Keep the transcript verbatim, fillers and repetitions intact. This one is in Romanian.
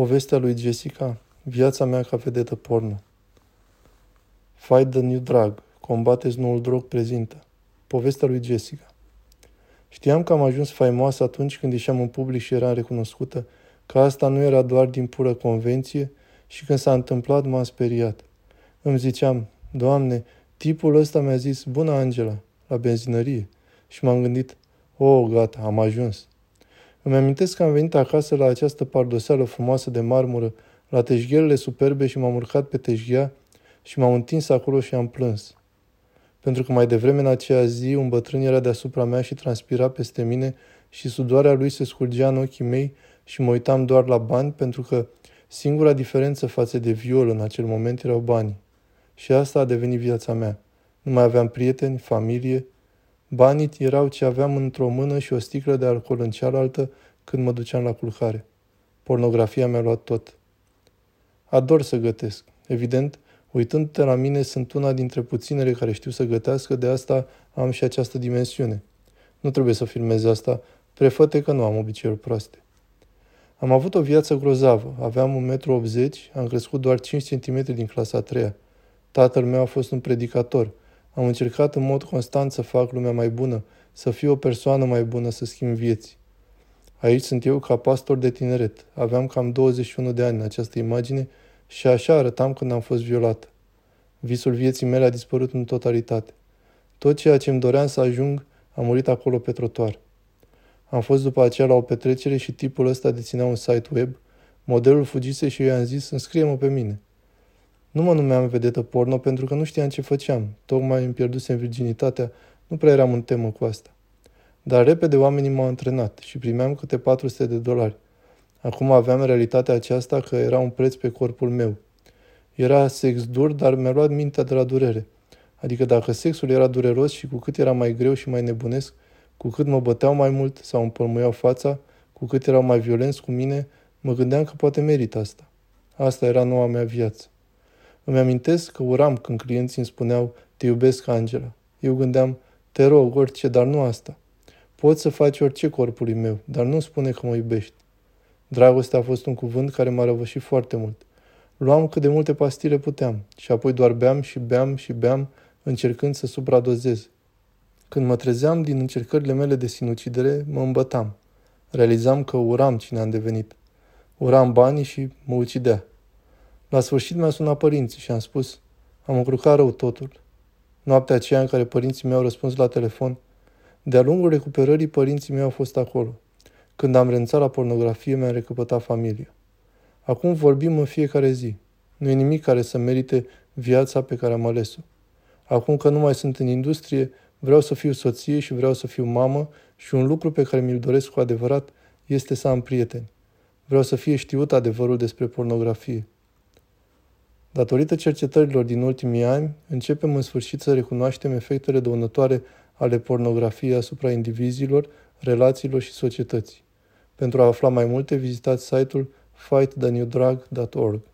Povestea lui Jessica, viața mea ca vedetă porno. Fight the new drug, combateți noul drog prezintă. Povestea lui Jessica. Știam că am ajuns faimoasă atunci când ieșeam în public și eram recunoscută, că asta nu era doar din pură convenție și când s-a întâmplat m-am speriat. Îmi ziceam, Doamne, tipul ăsta mi-a zis, bună Angela, la benzinărie. Și m-am gândit, oh, gata, am ajuns. Îmi amintesc că am venit acasă la această pardoseală frumoasă de marmură, la tejgherele superbe și m-am urcat pe tejghea și m-am întins acolo și am plâns. Pentru că mai devreme în aceea zi un bătrân era deasupra mea și transpira peste mine și sudoarea lui se scurgea în ochii mei și mă uitam doar la bani pentru că singura diferență față de viol în acel moment erau banii. Și asta a devenit viața mea. Nu mai aveam prieteni, familie. Banii erau ce aveam într-o mână și o sticlă de alcool în cealaltă când mă duceam la culcare. Pornografia mi-a luat tot. Ador să gătesc. Evident, uitându-te la mine, sunt una dintre puținele care știu să gătească, de asta am și această dimensiune. Nu trebuie să filmez asta, prefă-te că nu am obiceiuri proaste. Am avut o viață grozavă, aveam un metru optzeci, am crescut doar cinci centimetri din clasa a treia. Tatăl meu a fost un predicator. Am încercat în mod constant să fac lumea mai bună, să fiu o persoană mai bună, să schimb vieți. Aici sunt eu ca pastor de tineret. Aveam cam douăzeci și unu de ani în această imagine și așa arătam când am fost violat. Visul vieții mele a dispărut în totalitate. Tot ceea ce îmi doream să ajung a murit acolo pe trotuar. Am fost după aceea la o petrecere și tipul ăsta deținea un site web. Modelul fugise și eu i-am zis, înscrie-mă pe mine. Nu mă numeam vedetă porno pentru că nu știam ce făceam. Tocmai îmi pierdusem virginitatea, nu prea eram în temă cu asta. Dar repede oamenii m-au antrenat și primeam câte patru sute de dolari. Acum aveam realitatea aceasta că era un preț pe corpul meu. Era sex dur, dar mi-a luat mintea de la durere. Adică dacă sexul era dureros și cu cât era mai greu și mai nebunesc, cu cât mă băteau mai mult sau îmi pălmâiau fața, cu cât erau mai violenți cu mine, mă gândeam că poate merit asta. Asta era noua mea viață. Îmi amintesc că uram când clienții îmi spuneau, te iubesc, Angela. Eu gândeam, te rog, orice, dar nu asta. Poți să faci orice corpului meu, dar nu spune că mă iubești. Dragostea a fost un cuvânt care m-a răvășit foarte mult. Luam cât de multe pastile puteam și apoi doar beam și beam și beam, încercând să supradozez. Când mă trezeam din încercările mele de sinucidere, mă îmbătam. Realizam că uram cine am devenit. Uram banii și mă ucidea. La sfârșit mi-a sunat părinții și am spus, am încurcat rău totul. Noaptea aceea în care părinții mei au răspuns la telefon, de-a lungul recuperării părinții mei au fost acolo. Când am renunțat la pornografie, mi-am recăpătat familia. Acum vorbim în fiecare zi. Nu e nimic care să merite viața pe care am ales-o. Acum că nu mai sunt în industrie, vreau să fiu soție și vreau să fiu mamă și un lucru pe care mi-l doresc cu adevărat este să am prieteni. Vreau să fie știut adevărul despre pornografie. Datorită cercetărilor din ultimii ani, începem în sfârșit să recunoaștem efectele dăunătoare ale pornografiei asupra indivizilor, relațiilor și societății. Pentru a afla mai multe, vizitați site-ul fight the new drug dot org.